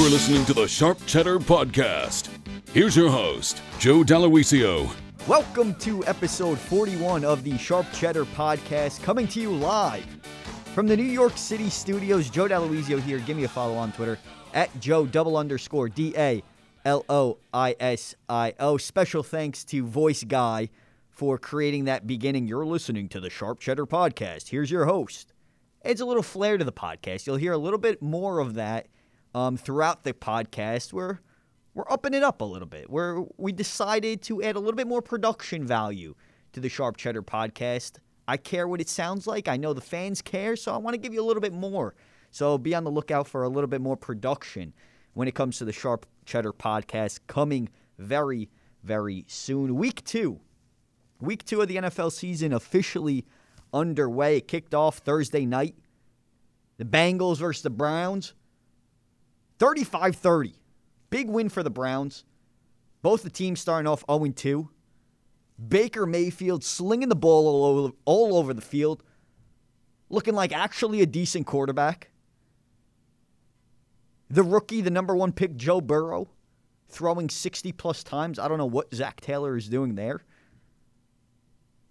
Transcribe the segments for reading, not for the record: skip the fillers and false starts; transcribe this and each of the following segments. You're listening to the Sharp Cheddar Podcast. Here's your host, Joe D'Aloisio. Welcome to episode 41 of the Sharp Cheddar Podcast, coming to you live from the New York City studios. Joe D'Aloisio here. Give me a follow on Twitter at Joe _DALOISIO. Special thanks to Voice Guy for creating that beginning. You're listening to the Sharp Cheddar Podcast. Here's your host. It's a little flair to the podcast. You'll hear a little bit more of that throughout the podcast. We're upping it up a little bit. We decided to add a little bit more production value to the Sharp Cheddar Podcast. I care what it sounds like. I know the fans care, so I want to give you a little bit more. So be on the lookout for a little bit more production when it comes to the Sharp Cheddar Podcast, coming very, very soon. Week two of the NFL season officially underway. It kicked off Thursday night. The Bengals versus the Browns. 35-30. Big win for the Browns. Both the teams starting off 0-2. Baker Mayfield slinging the ball all over the field. Looking like actually a decent quarterback. The rookie, the number one pick, Joe Burrow, throwing 60-plus times. I don't know what Zach Taylor is doing there.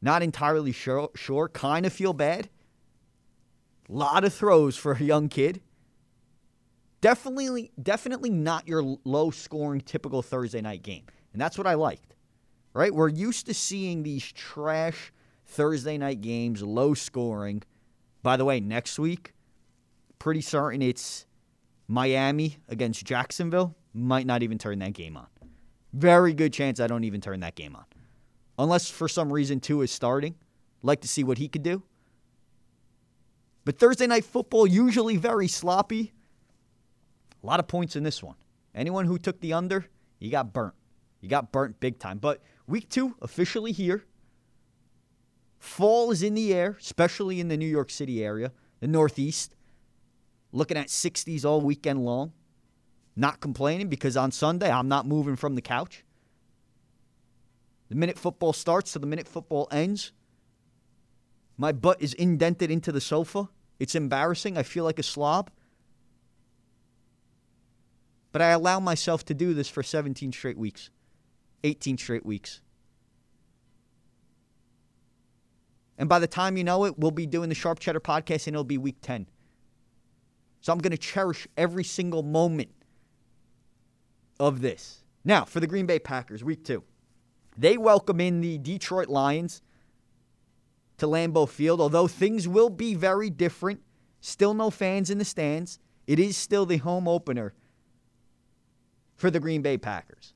Not entirely sure. Kind of feel bad. A lot of throws for a young kid. Definitely not your low-scoring, typical Thursday night game. And that's what I liked, right? We're used to seeing these trash Thursday night games, low-scoring. By the way, next week, pretty certain it's Miami against Jacksonville. Might not even turn that game on. Very good chance I don't even turn that game on. Unless for some reason Tua is starting. Like to see what he could do. But Thursday night football, usually very sloppy. A lot of points in this one. Anyone who took the under, you got burnt. You got burnt big time. But week two, officially here. Fall is in the air, especially in the New York City area, the Northeast. Looking at 60s all weekend long. Not complaining, because on Sunday, I'm not moving from the couch. The minute football starts to the minute football ends, my butt is indented into the sofa. It's embarrassing. I feel like a slob. But I allow myself to do this for 17 straight weeks, 18 straight weeks. And by the time you know it, we'll be doing the Sharp Cheddar Podcast, and it'll be week 10. So I'm going to cherish every single moment of this. Now, for the Green Bay Packers, week two. They welcome in the Detroit Lions to Lambeau Field, although things will be very different. Still no fans in the stands. It is still the home opener for the Green Bay Packers.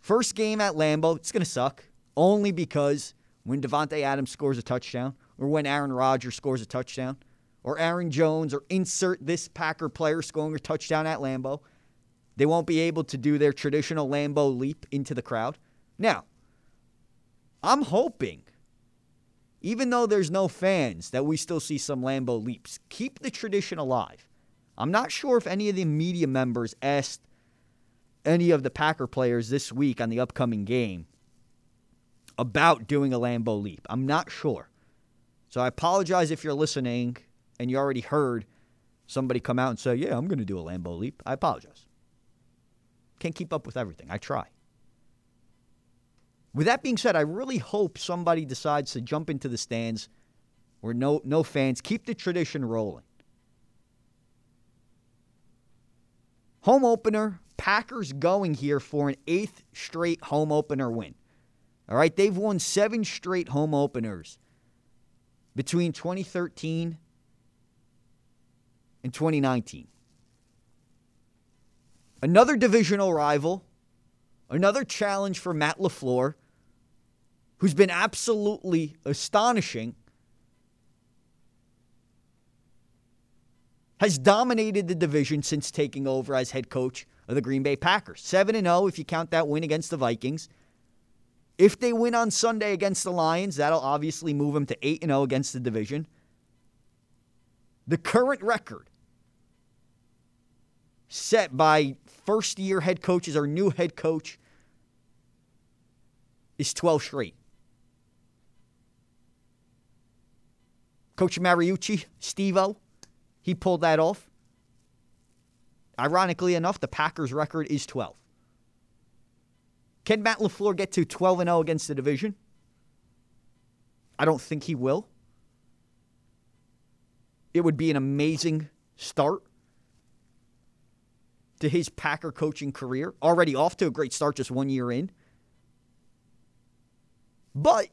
First game at Lambeau, it's going to suck. Only because when Davante Adams scores a touchdown, or when Aaron Rodgers scores a touchdown, or Aaron Jones, or insert this Packer player scoring a touchdown at Lambeau, they won't be able to do their traditional Lambeau leap into the crowd. Now, I'm hoping, even though there's no fans, that we still see some Lambeau leaps. Keep the tradition alive. I'm not sure if any of the media members asked any of the Packer players this week on the upcoming game about doing a Lambeau leap. I'm not sure. So I apologize if you're listening and you already heard somebody come out and say, yeah, I'm going to do a Lambeau leap. I apologize. Can't keep up with everything. I try. With that being said, I really hope somebody decides to jump into the stands where no fans. Keep the tradition rolling. Home opener, Packers going here for an 8th straight home opener win. All right, they've won 7 straight home openers between 2013 and 2019. Another divisional rival, another challenge for Matt LaFleur, who's been absolutely astonishing, has dominated the division since taking over as head coach of the Green Bay Packers. 7-0 if you count that win against the Vikings. If they win on Sunday against the Lions, that'll obviously move them to 8-0 against the division. The current record set by first-year head coaches or new head coach is 12 straight. Coach Mariucci, Steve-O, he pulled that off. Ironically enough, the Packers' record is 12. Can Matt LaFleur get to 12-0 against the division? I don't think he will. It would be an amazing start to his Packer coaching career. Already off to a great start just 1 year in. But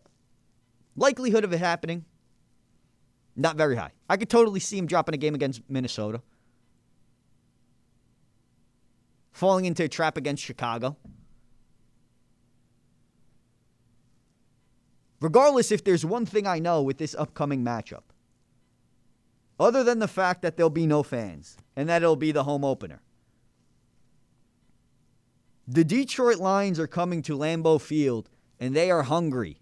likelihood of it happening, not very high. I could totally see him dropping a game against Minnesota. Falling into a trap against Chicago. Regardless, if there's one thing I know with this upcoming matchup, other than the fact that there'll be no fans and that it'll be the home opener, the Detroit Lions are coming to Lambeau Field and they are hungry.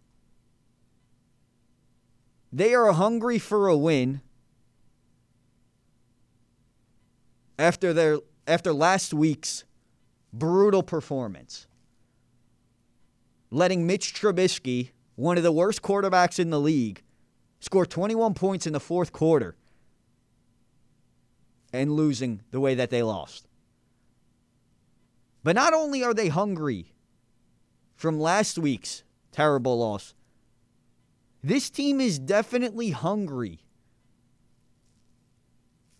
They are hungry for a win after last week's brutal performance, letting Mitch Trubisky, one of the worst quarterbacks in the league, scored 21 points in the fourth quarter and losing the way that they lost. But not only are they hungry from last week's terrible loss, this team is definitely hungry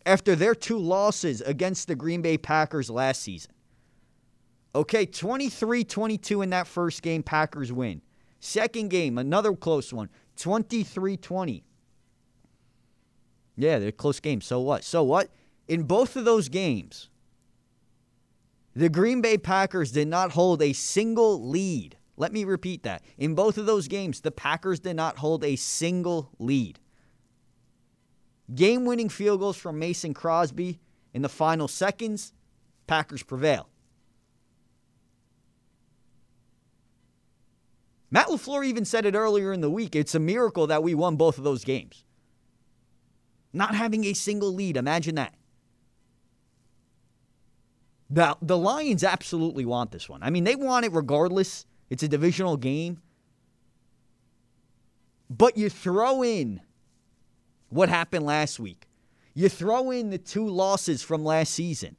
after their two losses against the Green Bay Packers last season. Okay, 23-22 in that first game, Packers win. Second game, another close one, 23-20. Yeah, they're close games. So what? In both of those games, the Green Bay Packers did not hold a single lead. Let me repeat that. In both of those games, the Packers did not hold a single lead. Game-winning field goals from Mason Crosby in the final seconds, Packers prevail. Matt LaFleur even said it earlier in the week. It's a miracle that we won both of those games. Not having a single lead, imagine that. The Lions absolutely want this one. I mean, they want it regardless. It's a divisional game. But you throw in what happened last week. You throw in the two losses from last season.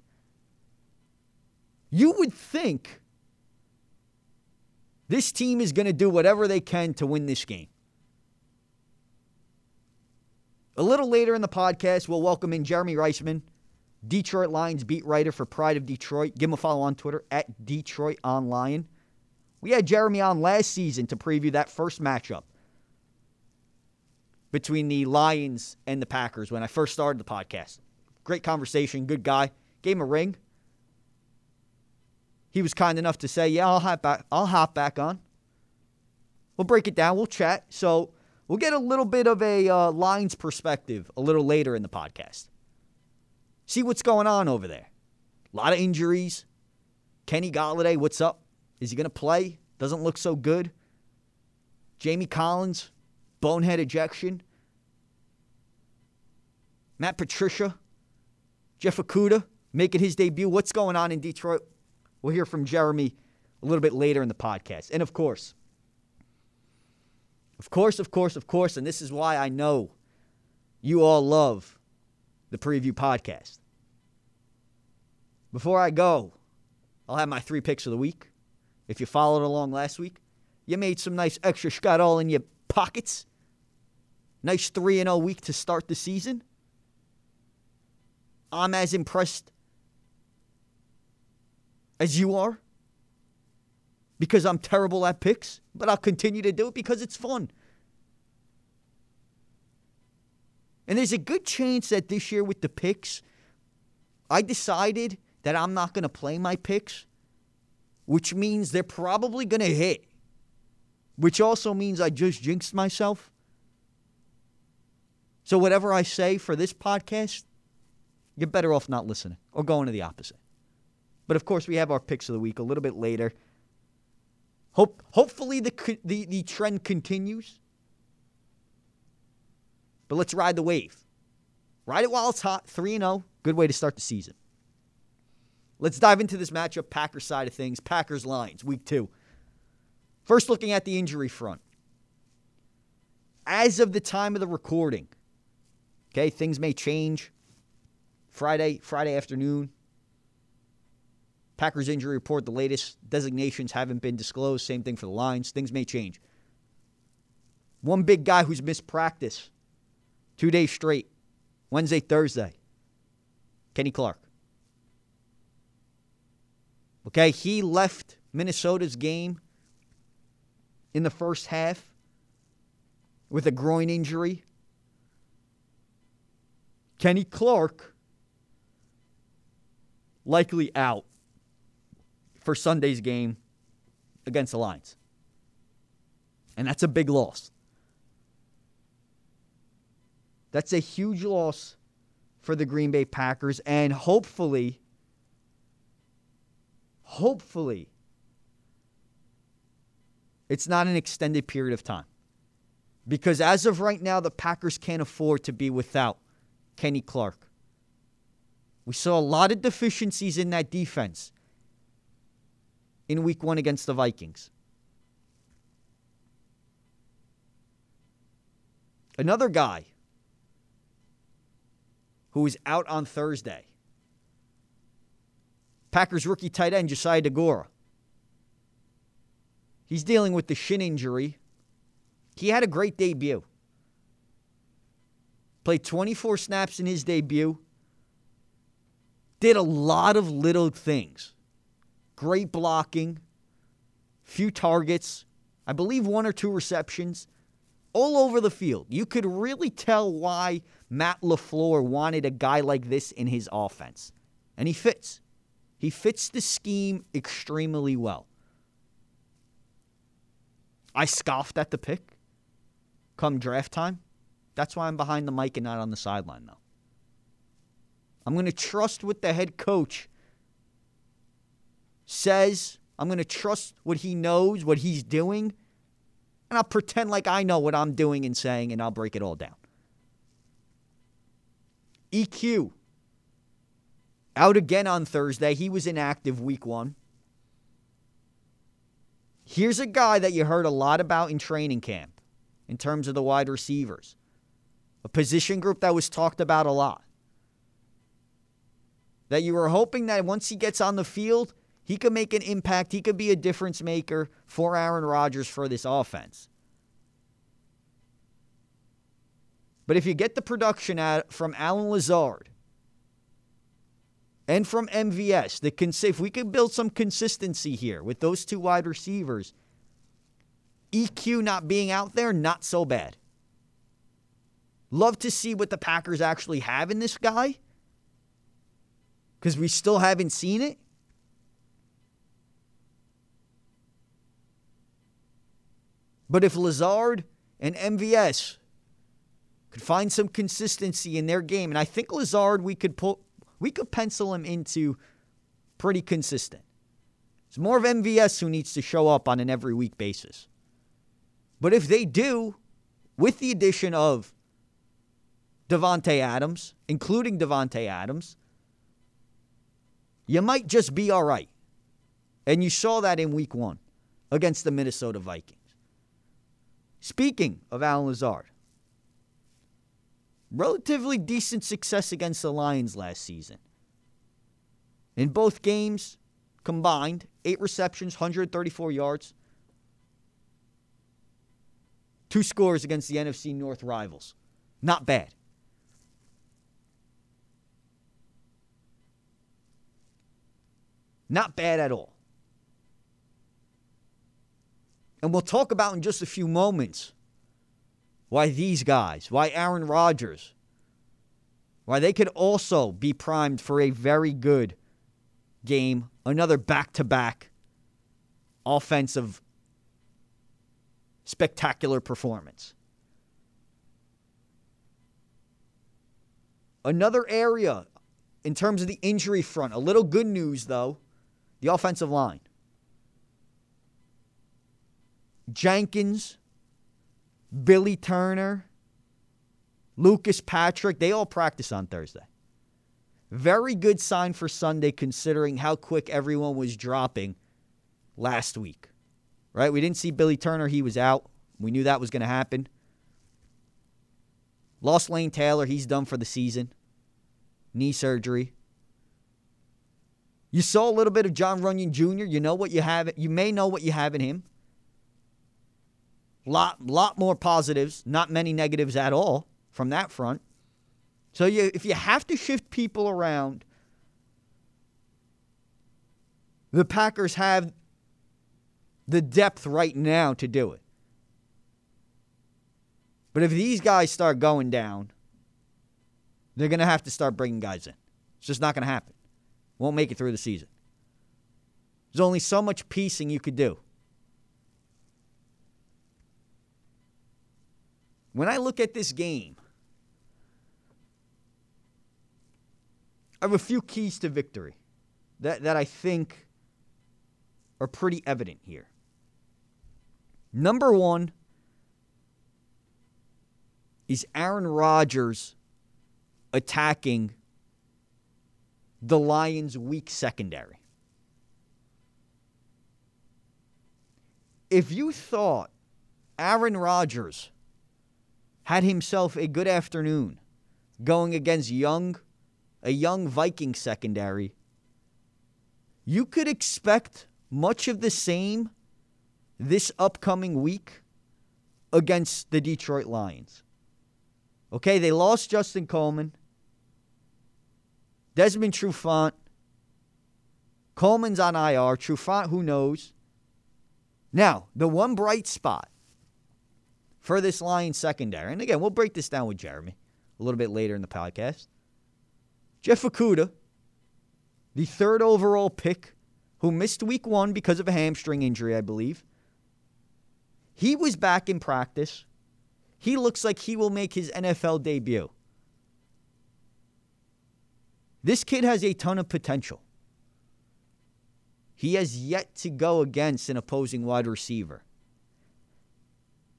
You would think this team is going to do whatever they can to win this game. A little later in the podcast, we'll welcome in Jeremy Reisman, Detroit Lions beat writer for Pride of Detroit. Give him a follow on Twitter at DetroitOnLion. We had Jeremy on last season to preview that first matchup between the Lions and the Packers when I first started the podcast. Great conversation, good guy. Gave him a ring. He was kind enough to say, yeah, I'll hop back on. We'll break it down. We'll chat. So we'll get a little bit of a Lions perspective a little later in the podcast. See what's going on over there. A lot of injuries. Kenny Golladay, what's up? Is he going to play? Doesn't look so good. Jamie Collins, bonehead ejection. Matt Patricia, Jeff Okudah, making his debut. What's going on in Detroit? We'll hear from Jeremy a little bit later in the podcast. And of course, and this is why I know you all love the preview podcast. Before I go, I'll have my three picks of the week. If you followed along last week, you made some nice extra schedule in your pockets. Nice 3-0 week to start the season. I'm as impressed as you are because I'm terrible at picks, but I'll continue to do it because it's fun. And there's a good chance that this year with the picks, I decided that I'm not going to play my picks, which means they're probably going to hit, which also means I just jinxed myself. So whatever I say for this podcast, you're better off not listening or going to the opposite. But, of course, we have our picks of the week a little bit later. Hopefully the trend continues. But let's ride the wave. Ride it while it's hot, 3-0. Good way to start the season. Let's dive into this matchup, Packers side of things. Packers-Lions, week two. First, looking at the injury front. As of the time of the recording, okay, things may change. Friday afternoon, Packers injury report, the latest designations haven't been disclosed. Same thing for the Lions. Things may change. One big guy who's missed practice 2 days straight, Wednesday, Thursday, Kenny Clark. Okay, he left Minnesota's game in the first half with a groin injury. Kenny Clark likely out for Sunday's game against the Lions. And that's a big loss. That's a huge loss for the Green Bay Packers. And hopefully, it's not an extended period of time. Because as of right now, the Packers can't afford to be without Kenny Clark. We saw a lot of deficiencies in that defense in week one against the Vikings. Another guy who is out on Thursday, Packers rookie tight end Josiah DeGuara. He's dealing with the shin injury. He had a great debut. Played 24 snaps in his debut. Did a lot of little things. Great blocking. Few targets. I believe one or two receptions. All over the field. You could really tell why Matt LaFleur wanted a guy like this in his offense. And he fits. He fits the scheme extremely well. I scoffed at the pick come draft time. That's why I'm behind the mic and not on the sideline, though. I'm going to trust what the head coach says. I'm going to trust what he knows, what he's doing. And I'll pretend like I know what I'm doing and saying, and I'll break it all down. EQ. Out again on Thursday. He was inactive week one. Here's a guy that you heard a lot about in training camp in terms of the wide receivers. A position group that was talked about a lot. That you were hoping that once he gets on the field, he could make an impact. He could be a difference maker for Aaron Rodgers for this offense. But if you get the production from Allen Lazard and from MVS, if we could build some consistency here with those two wide receivers, EQ not being out there, not so bad. Love to see what the Packers actually have in this guy, because we still haven't seen it. But if Lazard and MVS could find some consistency in their game, and I think Lazard, we could pencil him into pretty consistent. It's more of MVS who needs to show up on an every week basis. But if they do, with the addition of including Davante Adams, you might just be all right. And you saw that in week one against the Minnesota Vikings. Speaking of Allen Lazard, relatively decent success against the Lions last season. In both games combined, 8 receptions, 134 yards. 2 scores against the NFC North rivals. Not bad. Not bad at all. And we'll talk about in just a few moments why these guys, why Aaron Rodgers, why they could also be primed for a very good game, another back-to-back offensive spectacular performance. Another area in terms of the injury front, a little good news though, the offensive line. Jenkins, Billy Turner, Lucas Patrick, they all practice on Thursday. Very good sign for Sunday considering how quick everyone was dropping last week. Right? We didn't see Billy Turner. He was out. We knew that was going to happen. Lost Lane Taylor. He's done for the season. Knee surgery. You saw a little bit of John Runyon Jr. You know what you have. You may know what you have in him. Lot more positives, not many negatives at all from that front. So if you have to shift people around, the Packers have the depth right now to do it. But if these guys start going down, they're going to have to start bringing guys in. It's just not going to happen. Won't make it through the season. There's only so much piecing you could do. When I look at this game, I have a few keys to victory that I think are pretty evident here. Number one is Aaron Rodgers attacking the Lions' weak secondary. If you thought Aaron Rodgers had himself a good afternoon going against a young Viking secondary, you could expect much of the same this upcoming week against the Detroit Lions. Okay, they lost Justin Coleman, Desmond Trufant. Coleman's on IR. Trufant, who knows? Now, the one bright spot for this Lions secondary, and again, we'll break this down with Jeremy a little bit later in the podcast. Jeff Okudah, the third overall pick, who missed week one because of a hamstring injury, I believe. He was back in practice. He looks like he will make his NFL debut. This kid has a ton of potential. He has yet to go against an opposing wide receiver.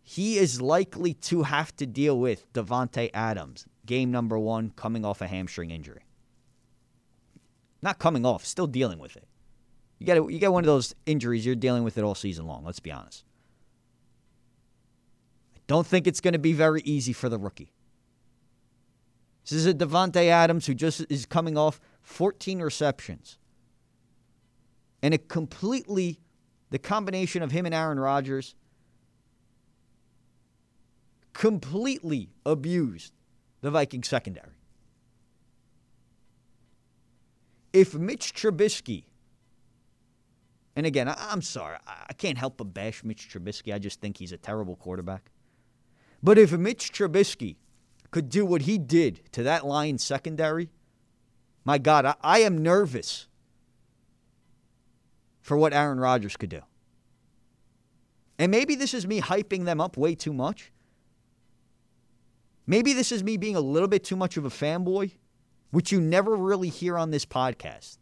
He is likely to have to deal with Davante Adams, game number one, coming off a hamstring injury. Not coming off, still dealing with it. You get one of those injuries, you're dealing with it all season long, let's be honest. I don't think it's going to be very easy for the rookie. This is a Davante Adams who just is coming off 14 receptions. And the combination of him and Aaron Rodgers completely abused the Viking secondary. If Mitch Trubisky, and again, I'm sorry, I can't help but bash Mitch Trubisky. I just think he's a terrible quarterback. But if Mitch Trubisky could do what he did to that Lions secondary, my God, I am nervous for what Aaron Rodgers could do. And maybe this is me hyping them up way too much. Maybe this is me being a little bit too much of a fanboy, which you never really hear on this podcast.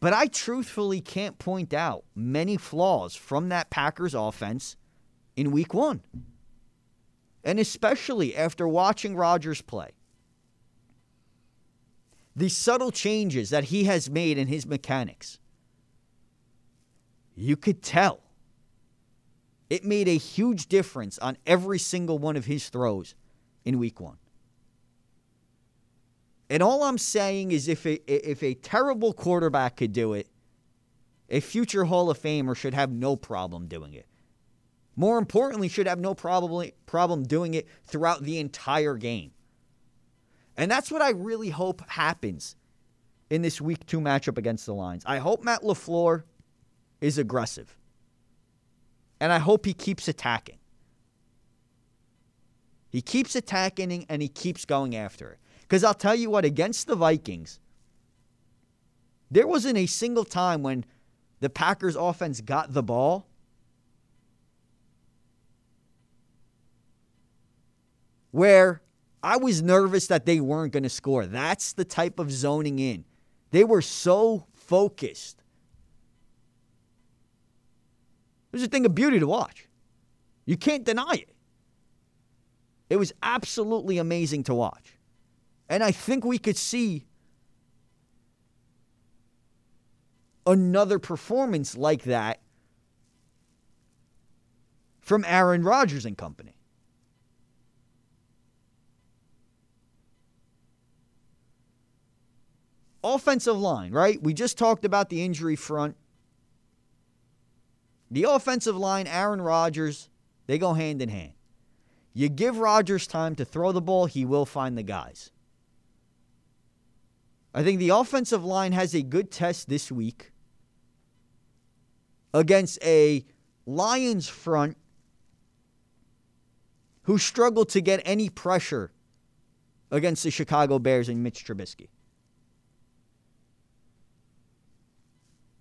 But I truthfully can't point out many flaws from that Packers offense in week one. And especially after watching Rodgers play. The subtle changes that he has made in his mechanics. You could tell. It made a huge difference on every single one of his throws in week one. And all I'm saying is if a terrible quarterback could do it, a future Hall of Famer should have no problem doing it. More importantly, should have no problem doing it throughout the entire game. And that's what I really hope happens in this Week 2 matchup against the Lions. I hope Matt LaFleur is aggressive. And I hope he keeps attacking. He keeps attacking and he keeps going after it. Because I'll tell you what, against the Vikings, there wasn't a single time when the Packers offense got the ball where I was nervous that they weren't going to score. That's the type of zoning in. They were so focused. It was a thing of beauty to watch. You can't deny it. It was absolutely amazing to watch. And I think we could see another performance like that from Aaron Rodgers and company. Offensive line, right? We just talked about the injury front. The offensive line, Aaron Rodgers, they go hand in hand. You give Rodgers time to throw the ball, he will find the guys. I think the offensive line has a good test this week against a Lions front who struggled to get any pressure against the Chicago Bears and Mitch Trubisky.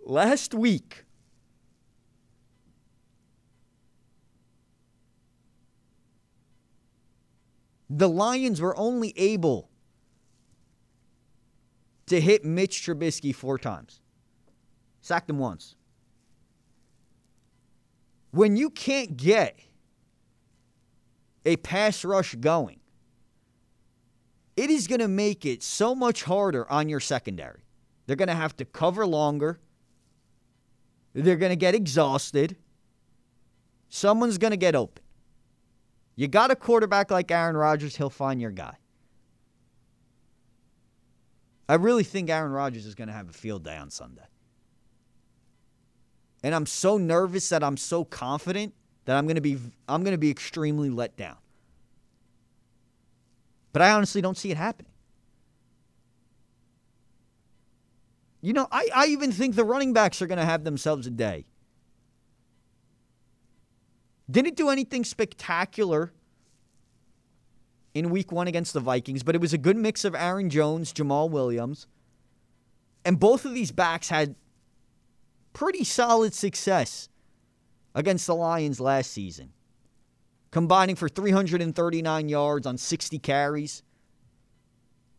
Last week, the Lions were only able to hit Mitch Trubisky 4 times. Sacked him once. When you can't get a pass rush going, it is going to make it so much harder on your secondary. They're going to have to cover longer. They're going to get exhausted. Someone's going to get open. You got a quarterback like Aaron Rodgers, he'll find your guy. I really think Aaron Rodgers is going to have a field day on Sunday. And I'm so nervous that I'm so confident that I'm going to be extremely let down. But I honestly don't see it happening. You know, I even think the running backs are going to have themselves a day. Didn't do anything spectacular in week one against the Vikings, but it was a good mix of Aaron Jones, Jamal Williams. And both of these backs had pretty solid success against the Lions last season, combining for 339 yards on 60 carries.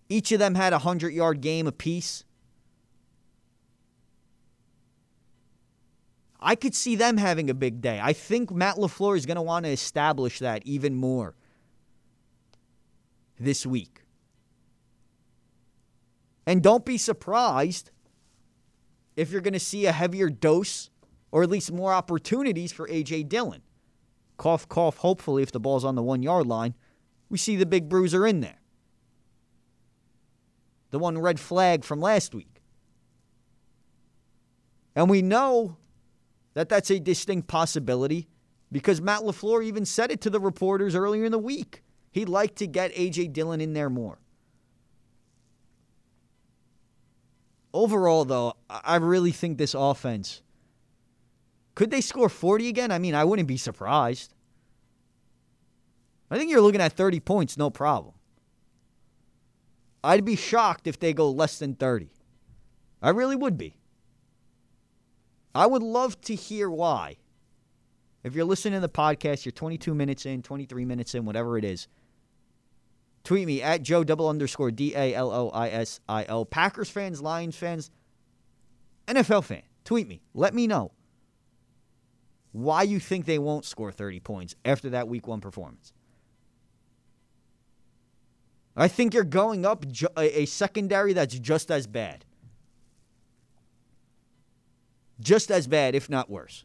Each of them had a 100-yard game apiece. I could see them having a big day. I think Matt LaFleur is going to want to establish that even more this week. And don't be surprised if you're going to see a heavier dose or at least more opportunities for AJ Dillon. Cough, cough, hopefully if the ball's on the 1-yard line, we see the big bruiser in there. The one red flag from last week. And we know that that's a distinct possibility because Matt LaFleur even said it to the reporters earlier in the week. He'd like to get A.J. Dillon in there more. Overall, though, I really think this offense, could they score 40 again? I mean, I wouldn't be surprised. I think you're looking at 30 points, no problem. I'd be shocked if they go less than 30. I really would be. I would love to hear why. If you're listening to the podcast, you're 22 minutes in, 23 minutes in, whatever it is. Tweet me at Joe_DALOISIO. Packers fans, Lions fans, NFL fan. Tweet me. Let me know why you think they won't score 30 points after that week one performance. I think you're going up a secondary that's just as bad. Just as bad, if not worse.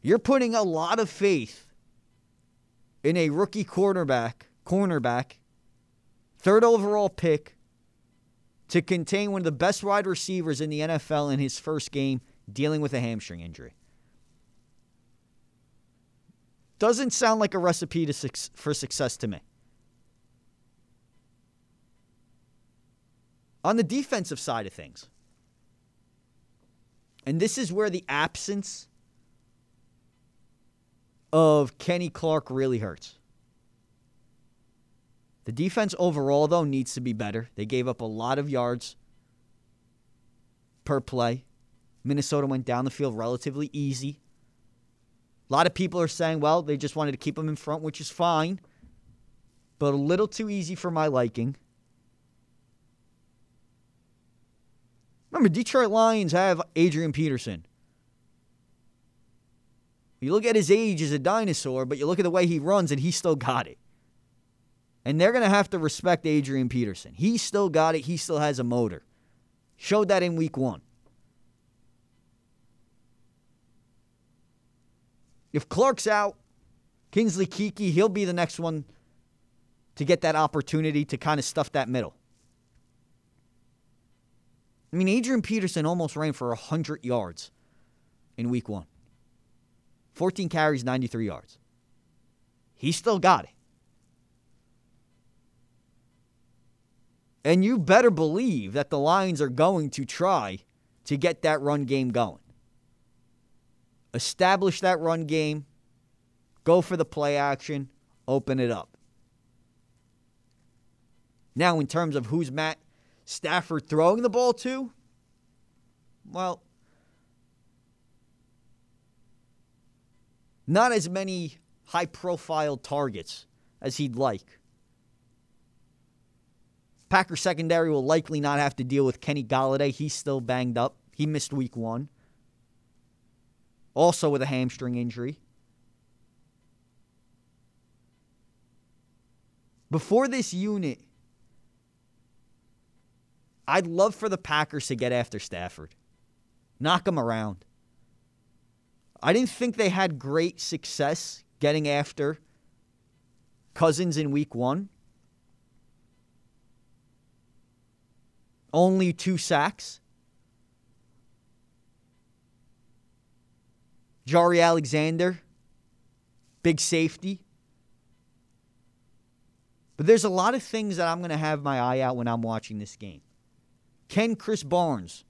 You're putting a lot of faith in a rookie cornerback, third overall pick, to contain one of the best wide receivers in the NFL in his first game dealing with a hamstring injury. Doesn't sound like a recipe for success to me. On the defensive side of things, and this is where the absence of Kenny Clark really hurts. The defense overall, though, needs to be better. They gave up a lot of yards per play. Minnesota went down the field relatively easy. A lot of people are saying, well, they just wanted to keep them in front, which is fine, but a little too easy for my liking. Remember, Detroit Lions have Adrian Peterson. You look at his age as a dinosaur, but you look at the way he runs, and he still got it. And they're going to have to respect Adrian Peterson. He still got it. He still has a motor. Showed that in week one. If Clark's out, Kingsley Kiki, he'll be the next one to get that opportunity to kind of stuff that middle. I mean, Adrian Peterson almost ran for 100 yards in week one. 14 carries, 93 yards. He still got it. And you better believe that the Lions are going to try to get that run game going. Establish that run game. Go for the play action. Open it up. Now, in terms of who's Matt Stafford throwing the ball to, well, not as many high-profile targets as he'd like. Packers secondary will likely not have to deal with Kenny Golladay. He's still banged up. He missed week one. Also with a hamstring injury. Before this unit, I'd love for the Packers to get after Stafford. Knock him around. I didn't think they had great success getting after Cousins in week one. Only 2 sacks. Jari Alexander, big safety. But there's a lot of things that I'm going to have my eye out when I'm watching this game. Can Chris Barnes,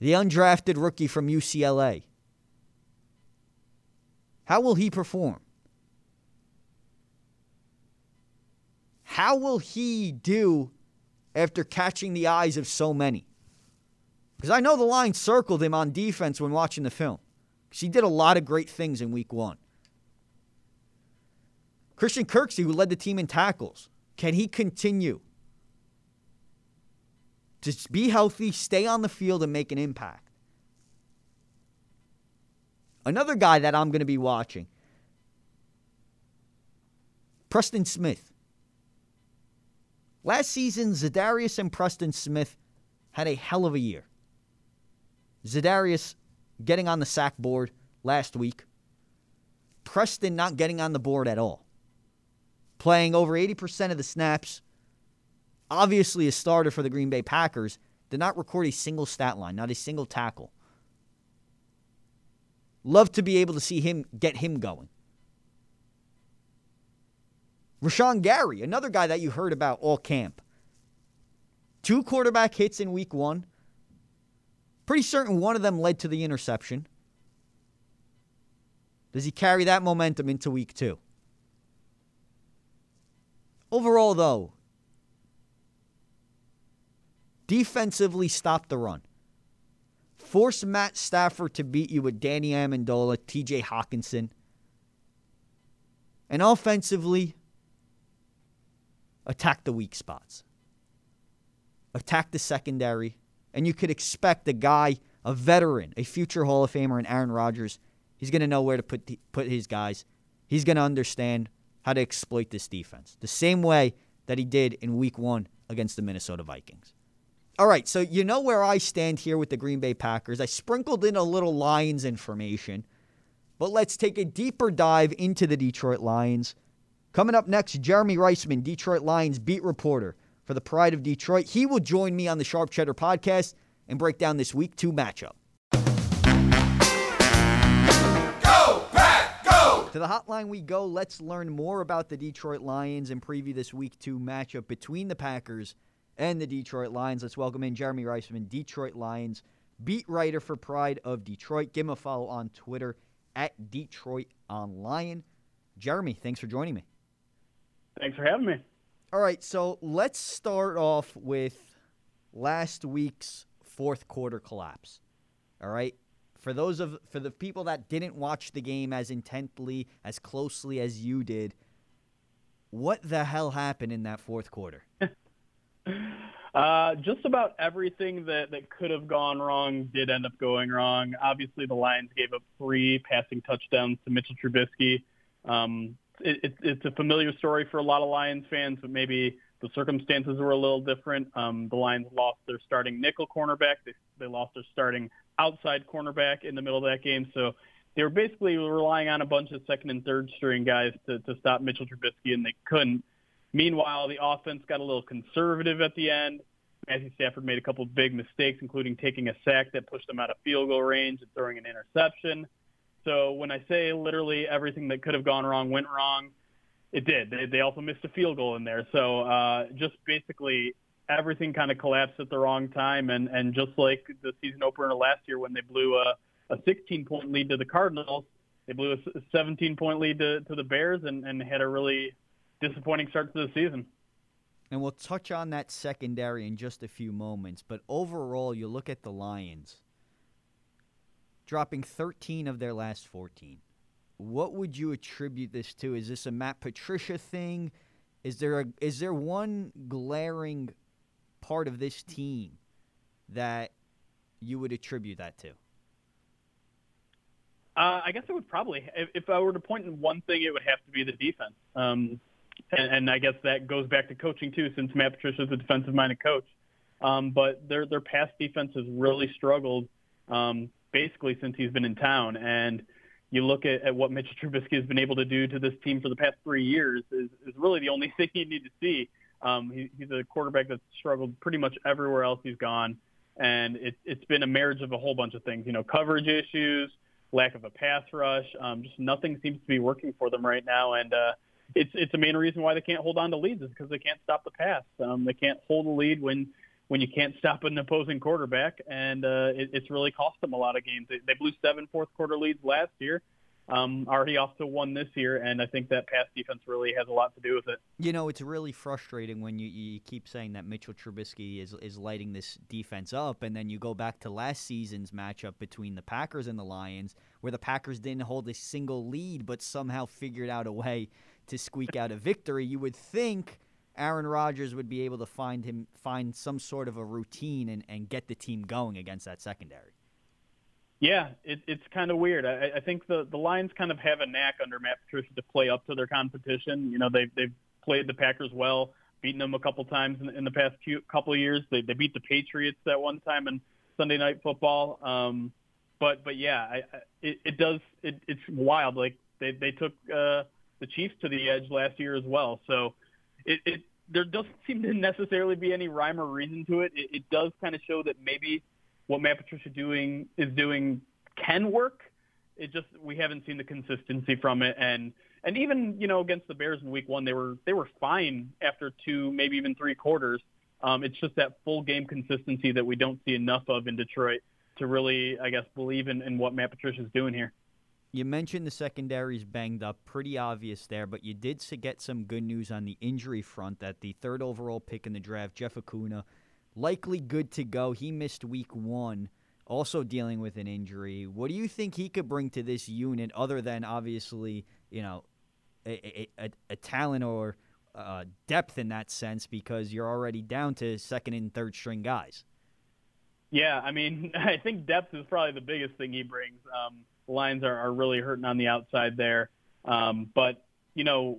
the undrafted rookie from UCLA, how will he perform? How will he do after catching the eyes of so many? Because I know the Lions circled him on defense when watching the film. Because he did a lot of great things in week one. Christian Kirksey, who led the team in tackles, can he continue to be healthy, stay on the field, and make an impact? Another guy that I'm going to be watching, Preston Smith. Last season, Zadarius and Preston Smith had a hell of a year. Zadarius getting on the sack board last week. Preston not getting on the board at all. Playing over 80% of the snaps. Obviously a starter for the Green Bay Packers. Did not record a single stat line, not a single tackle. Love to be able to see him, get him going. Rashawn Gary, another guy that you heard about all camp. 2 quarterback hits in week one. Pretty certain one of them led to the interception. Does he carry that momentum into week two? Overall, though, defensively stop the run. Force Matt Stafford to beat you with Danny Amendola, TJ Hawkinson. And offensively, attack the weak spots. Attack the secondary. And you could expect a guy, a veteran, a future Hall of Famer in Aaron Rodgers. He's going to know where to put his guys. He's going to understand how to exploit this defense. The same way that he did in week one against the Minnesota Vikings. All right, so you know where I stand here with the Green Bay Packers. I sprinkled in a little Lions information, but let's take a deeper dive into the Detroit Lions. Coming up next, Jeremy Reisman, Detroit Lions beat reporter for the Pride of Detroit. He will join me on the Sharp Cheddar Podcast and break down this Week 2 matchup. Go Pack, go! To the hotline we go. Let's learn more about the Detroit Lions and preview this Week 2 matchup between the Packers and the Detroit Lions. Let's welcome in Jeremy Reisman, Detroit Lions beat writer for Pride of Detroit. Give him a follow on Twitter at DetroitOnLion. Jeremy, thanks for joining me. Thanks for having me. All right, so let's start off with last week's fourth quarter collapse. All right, for the people that didn't watch the game as intently, as closely as you did, what the hell happened in that fourth quarter? Just about everything that could have gone wrong did end up going wrong. Obviously, the Lions gave up 3 passing touchdowns to Mitch Trubisky. It's a familiar story for a lot of Lions fans, but maybe the circumstances were a little different. The Lions lost their starting nickel cornerback. They lost their starting outside cornerback in the middle of that game. So they were basically relying on a bunch of second and third string guys to stop Mitchell Trubisky, and they couldn't. Meanwhile, the offense got a little conservative at the end, Matthew Stafford made a couple of big mistakes, including taking a sack that pushed them out of field goal range and throwing an interception. So when I say literally everything that could have gone wrong went wrong, it did. They also missed a field goal in there. So just basically everything kind of collapsed at the wrong time. And just like the season opener last year when they blew a 16-point lead to the Cardinals, they blew a 17-point lead to the Bears and had a really disappointing start to the season. And we'll touch on that secondary in just a few moments. But overall, you look at the Lions, dropping 13 of their last 14. What would you attribute this to? Is this a Matt Patricia thing? Is there one glaring part of this team that you would attribute that to? I guess I would probably, if I were to point in one thing, it would have to be the defense. And I guess that goes back to coaching too, since Matt Patricia is a defensive-minded coach. But their pass defense has really struggled basically since he's been in town. And you look at what Mitch Trubisky has been able to do to this team for the past 3 years is really the only thing you need to see. He's a quarterback that's struggled pretty much everywhere else he's gone. And it's been a marriage of a whole bunch of things, you know, coverage issues, lack of a pass rush. Just nothing seems to be working for them right now. And it's the main reason why they can't hold on to leads is because they can't stop the pass. They can't hold a lead when you can't stop an opposing quarterback, and it's really cost them a lot of games. They blew 7 fourth-quarter leads last year, already off to 1 this year, and I think that pass defense really has a lot to do with it. You know, it's really frustrating when you keep saying that Mitchell Trubisky is lighting this defense up, and then you go back to last season's matchup between the Packers and the Lions, where the Packers didn't hold a single lead but somehow figured out a way to squeak out a victory. You would think Aaron Rodgers would be able to find some sort of a routine and get the team going against that secondary. Yeah, it's kind of weird. I think the Lions kind of have a knack under Matt Patricia to play up to their competition. You know, they've played the Packers well, beaten them a couple times in the past couple of years. They beat the Patriots that one time in Sunday Night Football. But yeah, it's wild. Like they took the Chiefs to the edge last year as well. So there doesn't seem to necessarily be any rhyme or reason to it. It does kind of show that maybe what Matt Patricia is doing can work. It just we haven't seen the consistency from it. And even, you know, against the Bears in Week 1, they were fine after 2, maybe even 3 quarters. It's just that full game consistency that we don't see enough of in Detroit to really, I guess, believe in what Matt Patricia is doing here. You mentioned the secondary's banged up, pretty obvious there, but you did get some good news on the injury front that the 3rd overall pick in the draft, Jeff Okudah, likely good to go. He missed Week 1, also dealing with an injury. What do you think he could bring to this unit other than obviously, you know, a talent or depth in that sense, because you're already down to 2nd and 3rd string guys? Yeah, I mean, I think depth is probably the biggest thing he brings. Lions are really hurting on the outside there. But, you know,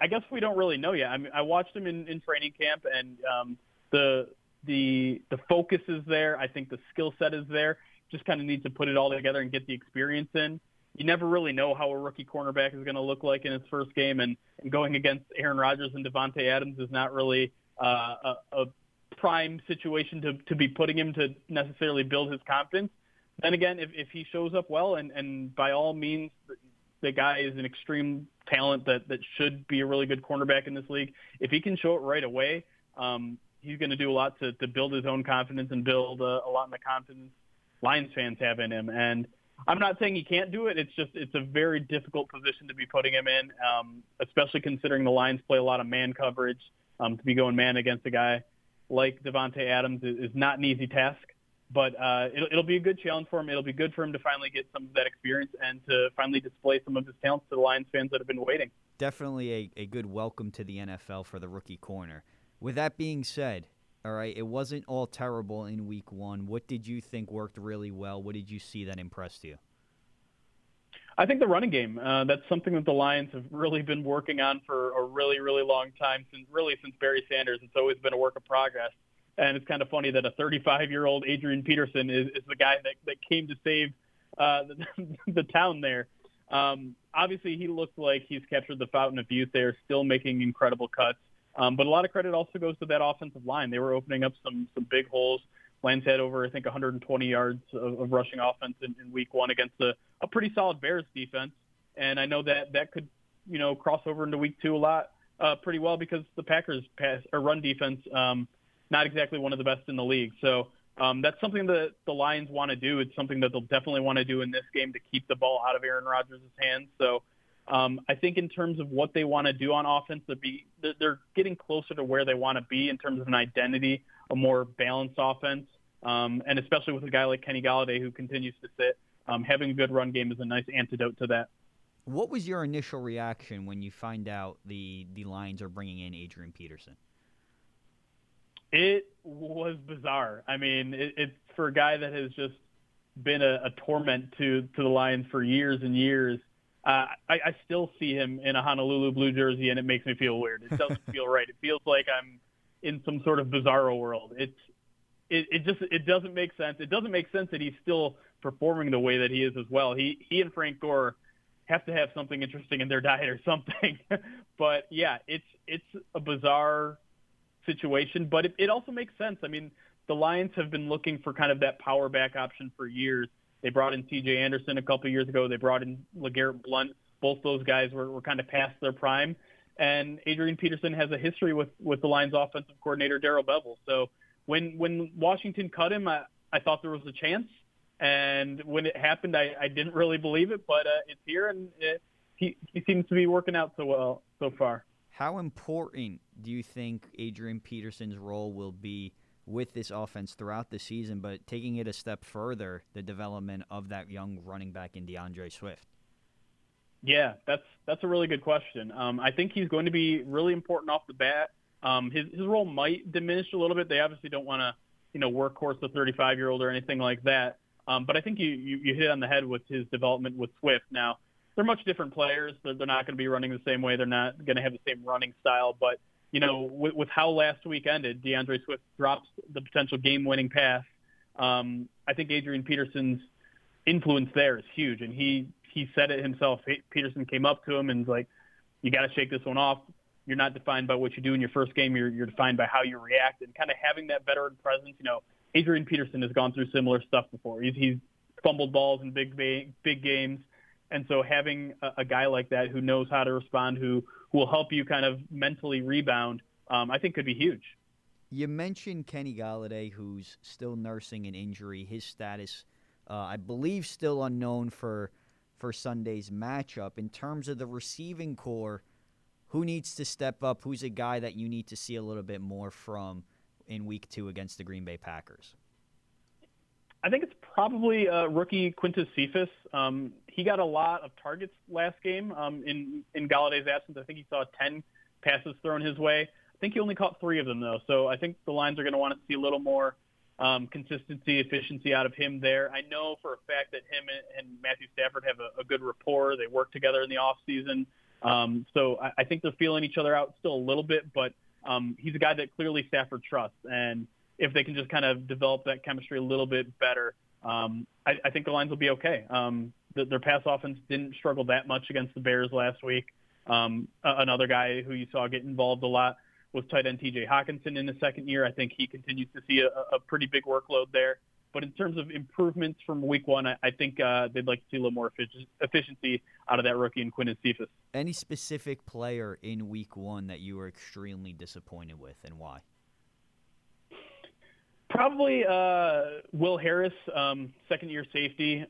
I guess we don't really know yet. I mean, I watched him in training camp, and the focus is there. I think the skill set is there. Just kind of need to put it all together and get the experience in. You never really know how a rookie cornerback is going to look like in his first game, and going against Aaron Rodgers and Davante Adams is not really a prime situation to be putting him to necessarily build his confidence. Then again, if he shows up well, and by all means, the guy is an extreme talent that should be a really good cornerback in this league. If he can show it right away, he's going to do a lot to build his own confidence and build a lot in the confidence Lions fans have in him. And I'm not saying he can't do it. It's just it's a very difficult position to be putting him in, especially considering the Lions play a lot of man coverage. To be going man against a guy like Davante Adams is not an easy task. But it'll be a good challenge for him. It'll be good for him to finally get some of that experience and to finally display some of his talents to the Lions fans that have been waiting. Definitely a good welcome to the NFL for the rookie corner. With that being said, all right, it wasn't all terrible in Week 1. What did you think worked really well? What did you see that impressed you? I think the running game. That's something that the Lions have really been working on for a really, really long time, since Barry Sanders. It's always been a work of progress. And it's kind of funny that a 35-year-old Adrian Peterson is the guy that came to save the town there. Obviously, he looked like he's captured the fountain of youth there, still making incredible cuts. But a lot of credit also goes to that offensive line. They were opening up some big holes. Lions had over, I think, 120 yards of rushing offense in week one against a pretty solid Bears defense. And I know that could, you know, cross over into week two a lot pretty well because the Packers pass or run defense, not exactly one of the best in the league. So that's something that the Lions want to do. It's something that they'll definitely want to do in this game to keep the ball out of Aaron Rodgers' hands. So I think in terms of what they want to do on offense, they're getting closer to where they want to be in terms of an identity, a more balanced offense, and especially with a guy like Kenny Golladay who continues to sit, having a good run game is a nice antidote to that. What was your initial reaction when you find out the Lions are bringing in Adrian Peterson? It was bizarre. I mean, it's for a guy that has just been a torment to the Lions for years and years. I still see him in a Honolulu blue jersey, and it makes me feel weird. It doesn't feel right. It feels like I'm in some sort of bizarro world. It doesn't make sense. It doesn't make sense that he's still performing the way that he is as well. He and Frank Gore have to have something interesting in their diet or something. But, yeah, it's a bizarre situation, but it also makes sense. I mean, the Lions have been looking for kind of that power back option for years. They brought in C.J. Anderson a couple of years ago. They brought in LeGarrette Blount. Both those guys were kind of past their prime. And Adrian Peterson has a history with the Lions offensive coordinator, Daryl Bevell. So when Washington cut him, I thought there was a chance. And when it happened, I didn't really believe it, but it's here, and he seems to be working out so well so far. How important do you think Adrian Peterson's role will be with this offense throughout the season, but taking it a step further, the development of that young running back in DeAndre Swift? Yeah, that's a really good question. I think he's going to be really important off the bat. His role might diminish a little bit. They obviously don't want to, you know, workhorse the 35-year-old or anything like that. But I think you hit on the head with his development with Swift. Now, they're much different players. They're not going to be running the same way. They're not going to have the same running style. But, you know, with how last week ended, DeAndre Swift drops the potential game-winning pass. I think Adrian Peterson's influence there is huge. And he said it himself. Peterson came up to him and was like, you got to shake this one off. You're not defined by what you do in your first game. You're defined by how you react. And kind of having that veteran presence, you know, Adrian Peterson has gone through similar stuff before. He's fumbled balls in big games. And so having a guy like that who knows how to respond, who will help you kind of mentally rebound, I think could be huge. You mentioned Kenny Golladay, who's still nursing an injury. His status, I believe, still unknown for Sunday's matchup. In terms of the receiving core, who needs to step up? Who's a guy that you need to see a little bit more from in week two against the Green Bay Packers? I think it's probably rookie Quintus Cephus. He got a lot of targets last game in Galladay's absence. I think he saw 10 passes thrown his way. I think he only caught 3 of them, though. So I think the Lions are going to want to see a little more consistency, efficiency out of him there. I know for a fact that him and Matthew Stafford have a good rapport. They work together in the offseason. So I think they're feeling each other out still a little bit, but he's a guy that clearly Stafford trusts, and if they can just kind of develop that chemistry a little bit better, I think the Lions will be okay. Their pass offense didn't struggle that much against the Bears last week. Another guy who you saw get involved a lot was tight end TJ Hawkinson in his second year. I think he continues to see a pretty big workload there. But in terms of improvements from week one, I think they'd like to see a little more efficiency out of that rookie in Quintus Cephus. Any specific player in week one that you were extremely disappointed with, and why? Probably Will Harris, second-year safety.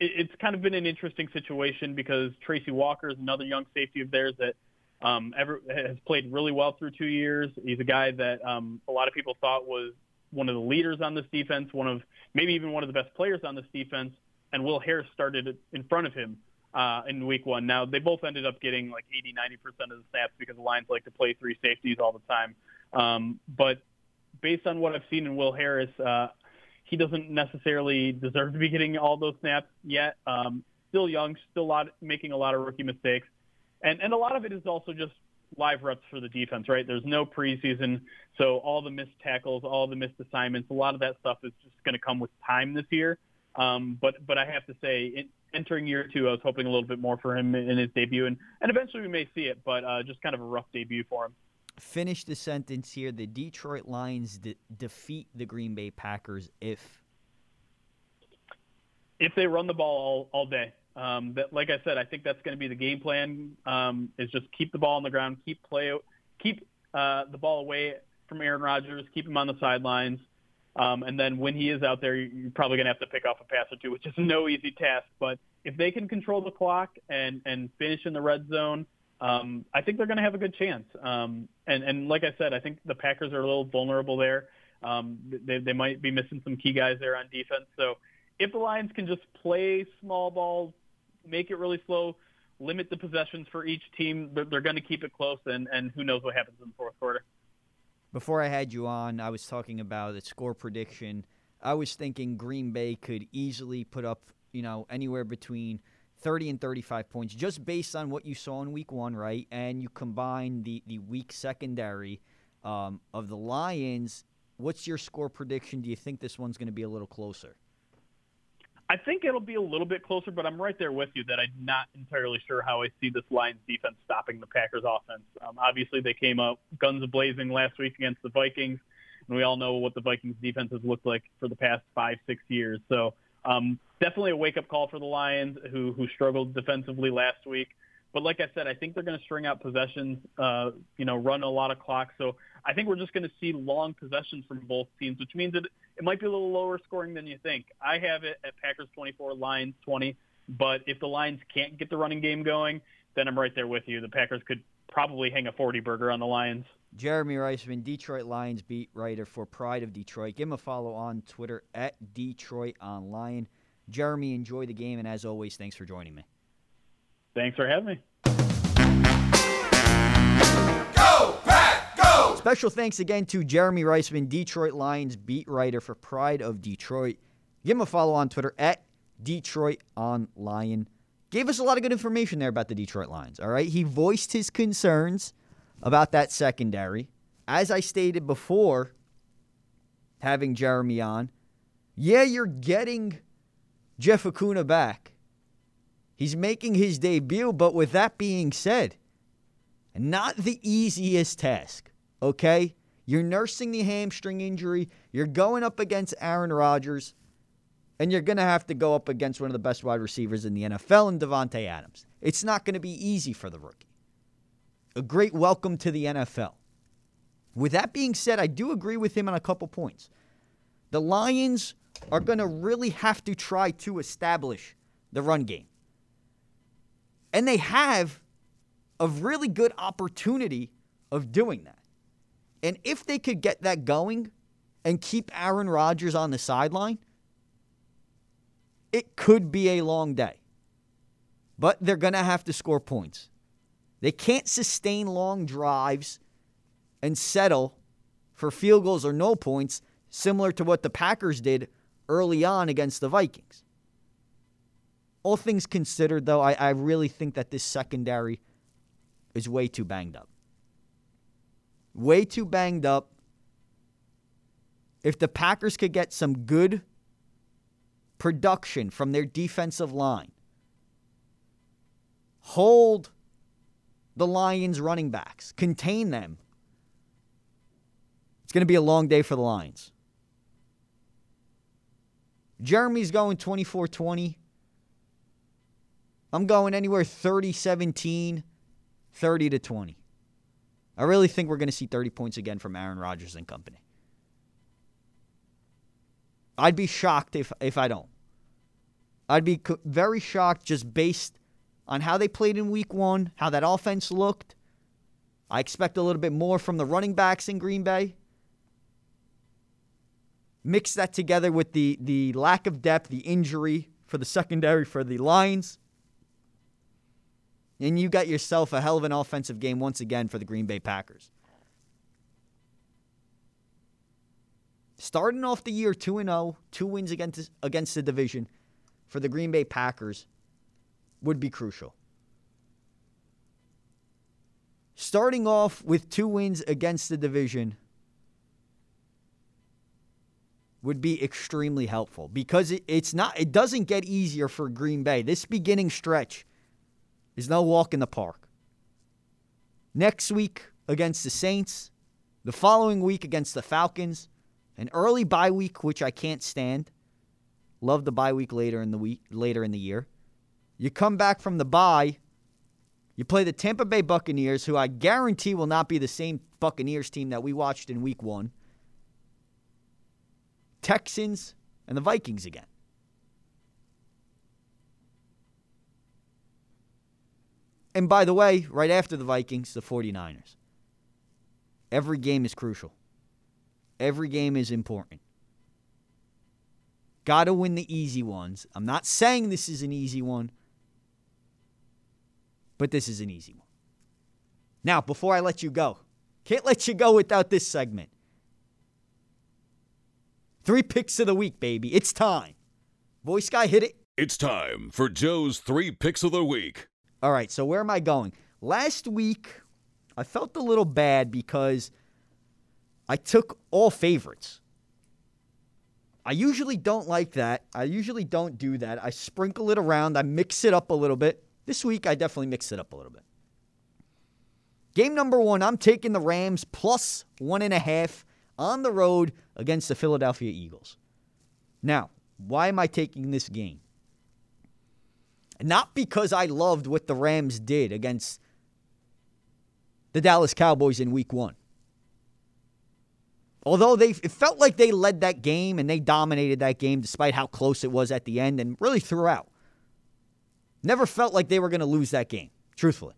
It's kind of been an interesting situation because Tracy Walker is another young safety of theirs that has played really well through 2 years. He's a guy that a lot of people thought was one of the leaders on this defense, maybe even one of the best players on this defense, and Will Harris started in front of him in week one. Now, they both ended up getting like 80, 90% of the snaps because the Lions like to play three safeties all the time. But based on what I've seen in Will Harris, he doesn't necessarily deserve to be getting all those snaps yet. Still young, making a lot of rookie mistakes. And a lot of it is also just live reps for the defense, right? There's no preseason, so all the missed tackles, all the missed assignments, a lot of that stuff is just going to come with time this year. But I have to say, entering year two, I was hoping a little bit more for him in his debut, and eventually we may see it, but just kind of a rough debut for him. finish the sentence here. The Detroit Lions defeat the Green Bay Packers if they run the ball all day. Like I said, I think that's going to be the game plan, is just keep the ball on the ground, keep the ball away from Aaron Rodgers, keep him on the sidelines. And then when he is out there, you're probably going to have to pick off a pass or two, which is no easy task. But if they can control the clock and finish in the red zone, I think they're going to have a good chance. And like I said, I think the Packers are a little vulnerable there. They might be missing some key guys there on defense. So if the Lions can just play small ball, make it really slow, limit the possessions for each team, they're going to keep it close, and who knows what happens in the fourth quarter. Before I had you on, I was talking about a score prediction. I was thinking Green Bay could easily put up, anywhere between 30 and 35 points, just based on what you saw in Week 1, right? And you combine the weak secondary of the Lions. What's your score prediction? Do you think this one's going to be a little closer? I think it'll be a little bit closer, but I'm right there with you that I'm not entirely sure how I see this Lions defense stopping the Packers offense. Obviously, they came up guns blazing last week against the Vikings, and we all know what the Vikings defense has looked like for the past 5-6 years. So definitely a wake-up call for the Lions, who struggled defensively last week. But like I said, I think they're going to string out possessions, run a lot of clock. So I think we're just going to see long possessions from both teams, which means that it might be a little lower scoring than you think. I have it at Packers 24, Lions 20. But if the Lions can't get the running game going, then I'm right there with you. The Packers could probably hang a 40-burger on the Lions. Jeremy Reisman, Detroit Lions beat writer for Pride of Detroit. Give him a follow on Twitter at DetroitOnLion. Jeremy, enjoy the game, and as always, thanks for joining me. Thanks for having me. Go, Pack, go! Special thanks again to Jeremy Reisman, Detroit Lions beat writer for Pride of Detroit. Give him a follow on Twitter at DetroitOnLion. Gave us a lot of good information there about the Detroit Lions, all right? He voiced his concerns about that secondary. As I stated before, having Jeremy on, you're getting Jeff Okudah back. He's making his debut, but with that being said, not the easiest task, okay? You're nursing the hamstring injury. You're going up against Aaron Rodgers, and you're going to have to go up against one of the best wide receivers in the NFL in Davante Adams. It's not going to be easy for the rookie. A great welcome to the NFL. With that being said, I do agree with him on a couple points. The Lions are going to really have to try to establish the run game. And they have a really good opportunity of doing that. And if they could get that going and keep Aaron Rodgers on the sideline, it could be a long day. But they're going to have to score points. They can't sustain long drives and settle for field goals or no points, similar to what the Packers did early on against the Vikings. All things considered, though, I really think that this secondary is way too banged up. Way too banged up. If the Packers could get some good production from their defensive line, hold the Lions running backs, contain them, it's going to be a long day for the Lions. Jeremy's going 24-20. I'm going anywhere 30-17, 30-20. I really think we're going to see 30 points again from Aaron Rodgers and company. I'd be shocked if I don't. I'd be very shocked just based on how they played in Week 1, how that offense looked. I expect a little bit more from the running backs in Green Bay. Mix that together with the lack of depth, the injury for the secondary for the Lions. And you got yourself a hell of an offensive game once again for the Green Bay Packers. Starting off the year 2-0, two wins against the division for the Green Bay Packers would be crucial. Starting off with two wins against the division would be extremely helpful because it doesn't get easier for Green Bay. This beginning stretch is no walk in the park. Next week, against the Saints, the following week against the Falcons, an early bye week, which I can't stand. Love the bye week later in the year. You come back from the bye, you play the Tampa Bay Buccaneers, who I guarantee will not be the same Buccaneers team that we watched in week one. Texans and the Vikings again. And by the way, right after the Vikings, the 49ers. Every game is crucial. Every game is important. Got to win the easy ones. I'm not saying this is an easy one, but this is an easy one. Now, before I let you go, can't let you go without this segment. 3 picks of the week, baby. It's time. Voice Guy, hit it. It's time for Joe's 3 picks of the week. All right, so where am I going? Last week, I felt a little bad because I took all favorites. I usually don't like that. I usually don't do that. I sprinkle it around. I mix it up a little bit. This week, I definitely mixed it up a little bit. Game number 1, I'm taking the Rams plus 1.5 on the road against the Philadelphia Eagles. Now, why am I taking this game? Not because I loved what the Rams did against the Dallas Cowboys in week 1. Although it felt like they led that game and they dominated that game despite how close it was at the end and really throughout. Never felt like they were going to lose that game, truthfully.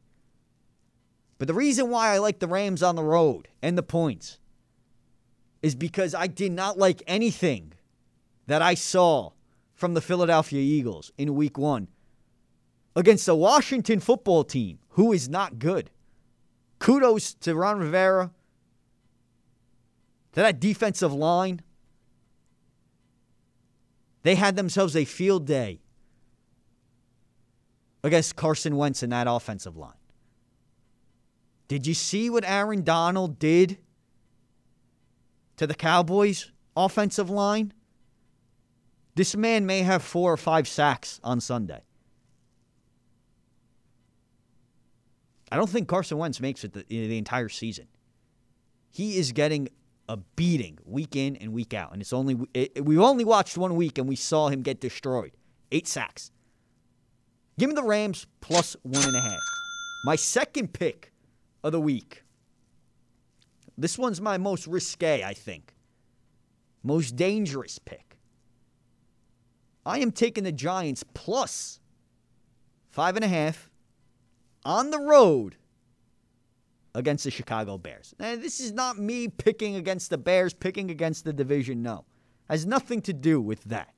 But the reason why I like the Rams on the road and the points is because I did not like anything that I saw from the Philadelphia Eagles in week 1. Against the Washington football team, who is not good. Kudos to Ron Rivera, to that defensive line. They had themselves a field day against Carson Wentz and that offensive line. Did you see what Aaron Donald did to the Cowboys' offensive line? This man may have 4 or 5 sacks on Sunday. I don't think Carson Wentz makes it the entire season. He is getting a beating week in and week out. And we've only watched one week and we saw him get destroyed. 8 sacks. Give me the Rams plus 1.5. My second pick of the week. This one's my most risque, I think. Most dangerous pick. I am taking the Giants plus 5.5. on the road against the Chicago Bears. Now, this is not me picking against the Bears, picking against the division, no. Has nothing to do with that.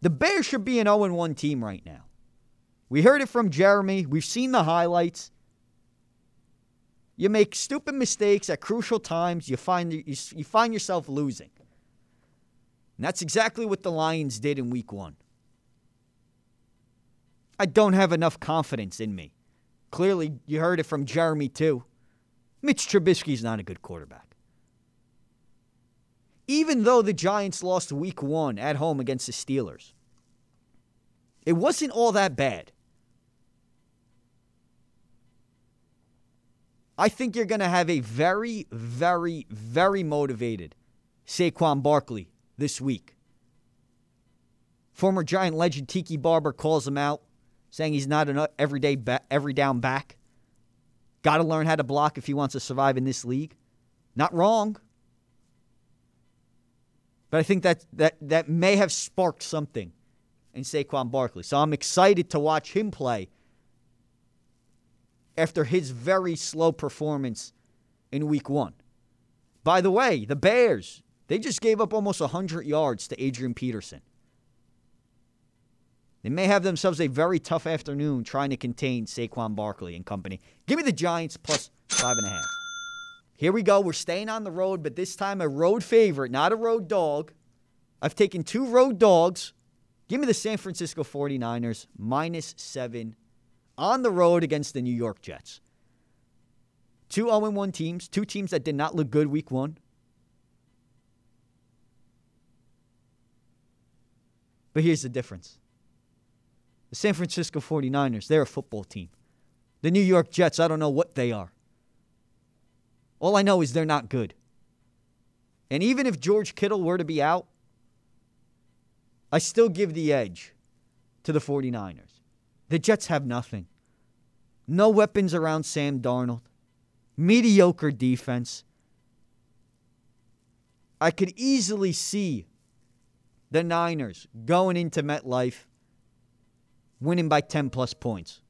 The Bears should be an 0-1 team right now. We heard it from Jeremy. We've seen the highlights. You make stupid mistakes at crucial times. You find yourself losing. And that's exactly what the Lions did in week 1. I don't have enough confidence in me. Clearly, you heard it from Jeremy, too. Mitch Trubisky's not a good quarterback. Even though the Giants lost week 1 at home against the Steelers, it wasn't all that bad. I think you're going to have a very, very, very motivated Saquon Barkley this week. Former Giant legend Tiki Barber calls him out, saying he's not an every down back. Got to learn how to block if he wants to survive in this league. Not wrong. But I think that may have sparked something in Saquon Barkley. So I'm excited to watch him play after his very slow performance in week 1. By the way, the Bears, they just gave up almost 100 yards to Adrian Peterson. They may have themselves a very tough afternoon trying to contain Saquon Barkley and company. Give me the Giants plus 5.5. Here we go. We're staying on the road, but this time a road favorite, not a road dog. I've taken 2 road dogs. Give me the San Francisco 49ers minus 7 on the road against the New York Jets. 2 0-1 teams, 2 teams that did not look good week 1. But here's the difference. The San Francisco 49ers, they're a football team. The New York Jets, I don't know what they are. All I know is they're not good. And even if George Kittle were to be out, I still give the edge to the 49ers. The Jets have nothing. No weapons around Sam Darnold. Mediocre defense. I could easily see the Niners going into MetLife winning by 10-plus points.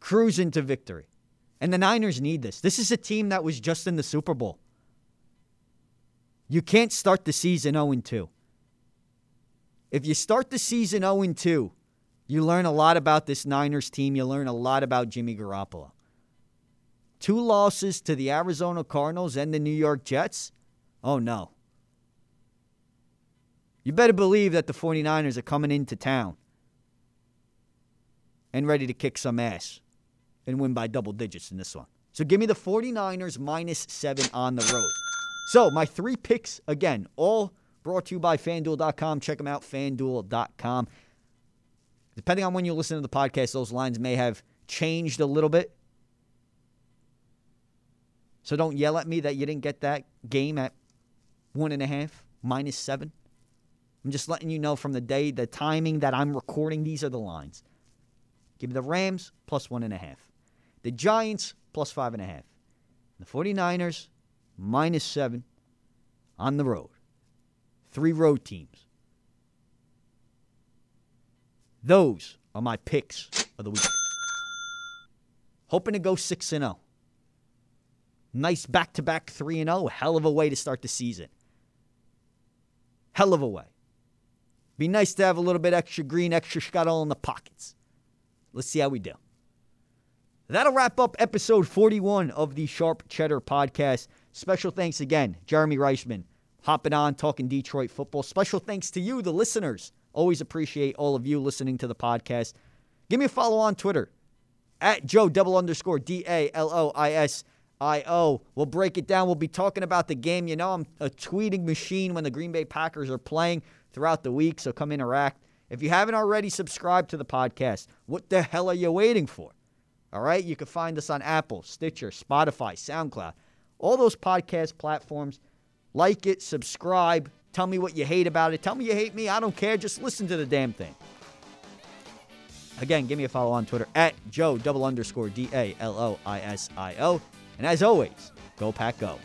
Cruising to victory. And the Niners need this. This is a team that was just in the Super Bowl. You can't start the season 0-2. If you start the season 0-2, you learn a lot about this Niners team. You learn a lot about Jimmy Garoppolo. 2 losses to the Arizona Cardinals and the New York Jets? Oh, no. You better believe that the 49ers are coming into town and ready to kick some ass and win by double digits in this one. So give me the 49ers -7 on the road. So my 3 picks, again, all brought to you by FanDuel.com. Check them out, FanDuel.com. Depending on when you listen to the podcast, those lines may have changed a little bit. So don't yell at me that you didn't get that game at 1.5, -7. I'm just letting you know from the day, the timing that I'm recording, these are the lines. Give me the Rams +1.5. The Giants +5.5. The 49ers -7 on the road. 3 road teams. Those are my picks of the week. Hoping to go 6-0. Nice back-to-back 3-0. Hell of a way to start the season. Hell of a way. Be nice to have a little bit extra green, extra scuttle in the pockets. Let's see how we do. That'll wrap up episode 41 of the Sharp Cheddar Podcast. Special thanks again, Jeremy Reisman, hopping on, talking Detroit football. Special thanks to you, the listeners. Always appreciate all of you listening to the podcast. Give me a follow on Twitter, at Joe_DALOISIO. We'll break it down. We'll be talking about the game. You know, I'm a tweeting machine when the Green Bay Packers are playing throughout the week, so come interact. If you haven't already subscribed to the podcast, what the hell are you waiting for? All right, you can find us on Apple, Stitcher, Spotify, SoundCloud, all those podcast platforms. Like it, subscribe, tell me what you hate about it. Tell me you hate me. I don't care. Just listen to the damn thing. Again, give me a follow on Twitter at Joe_DALOISIO. And as always, go Pack Go.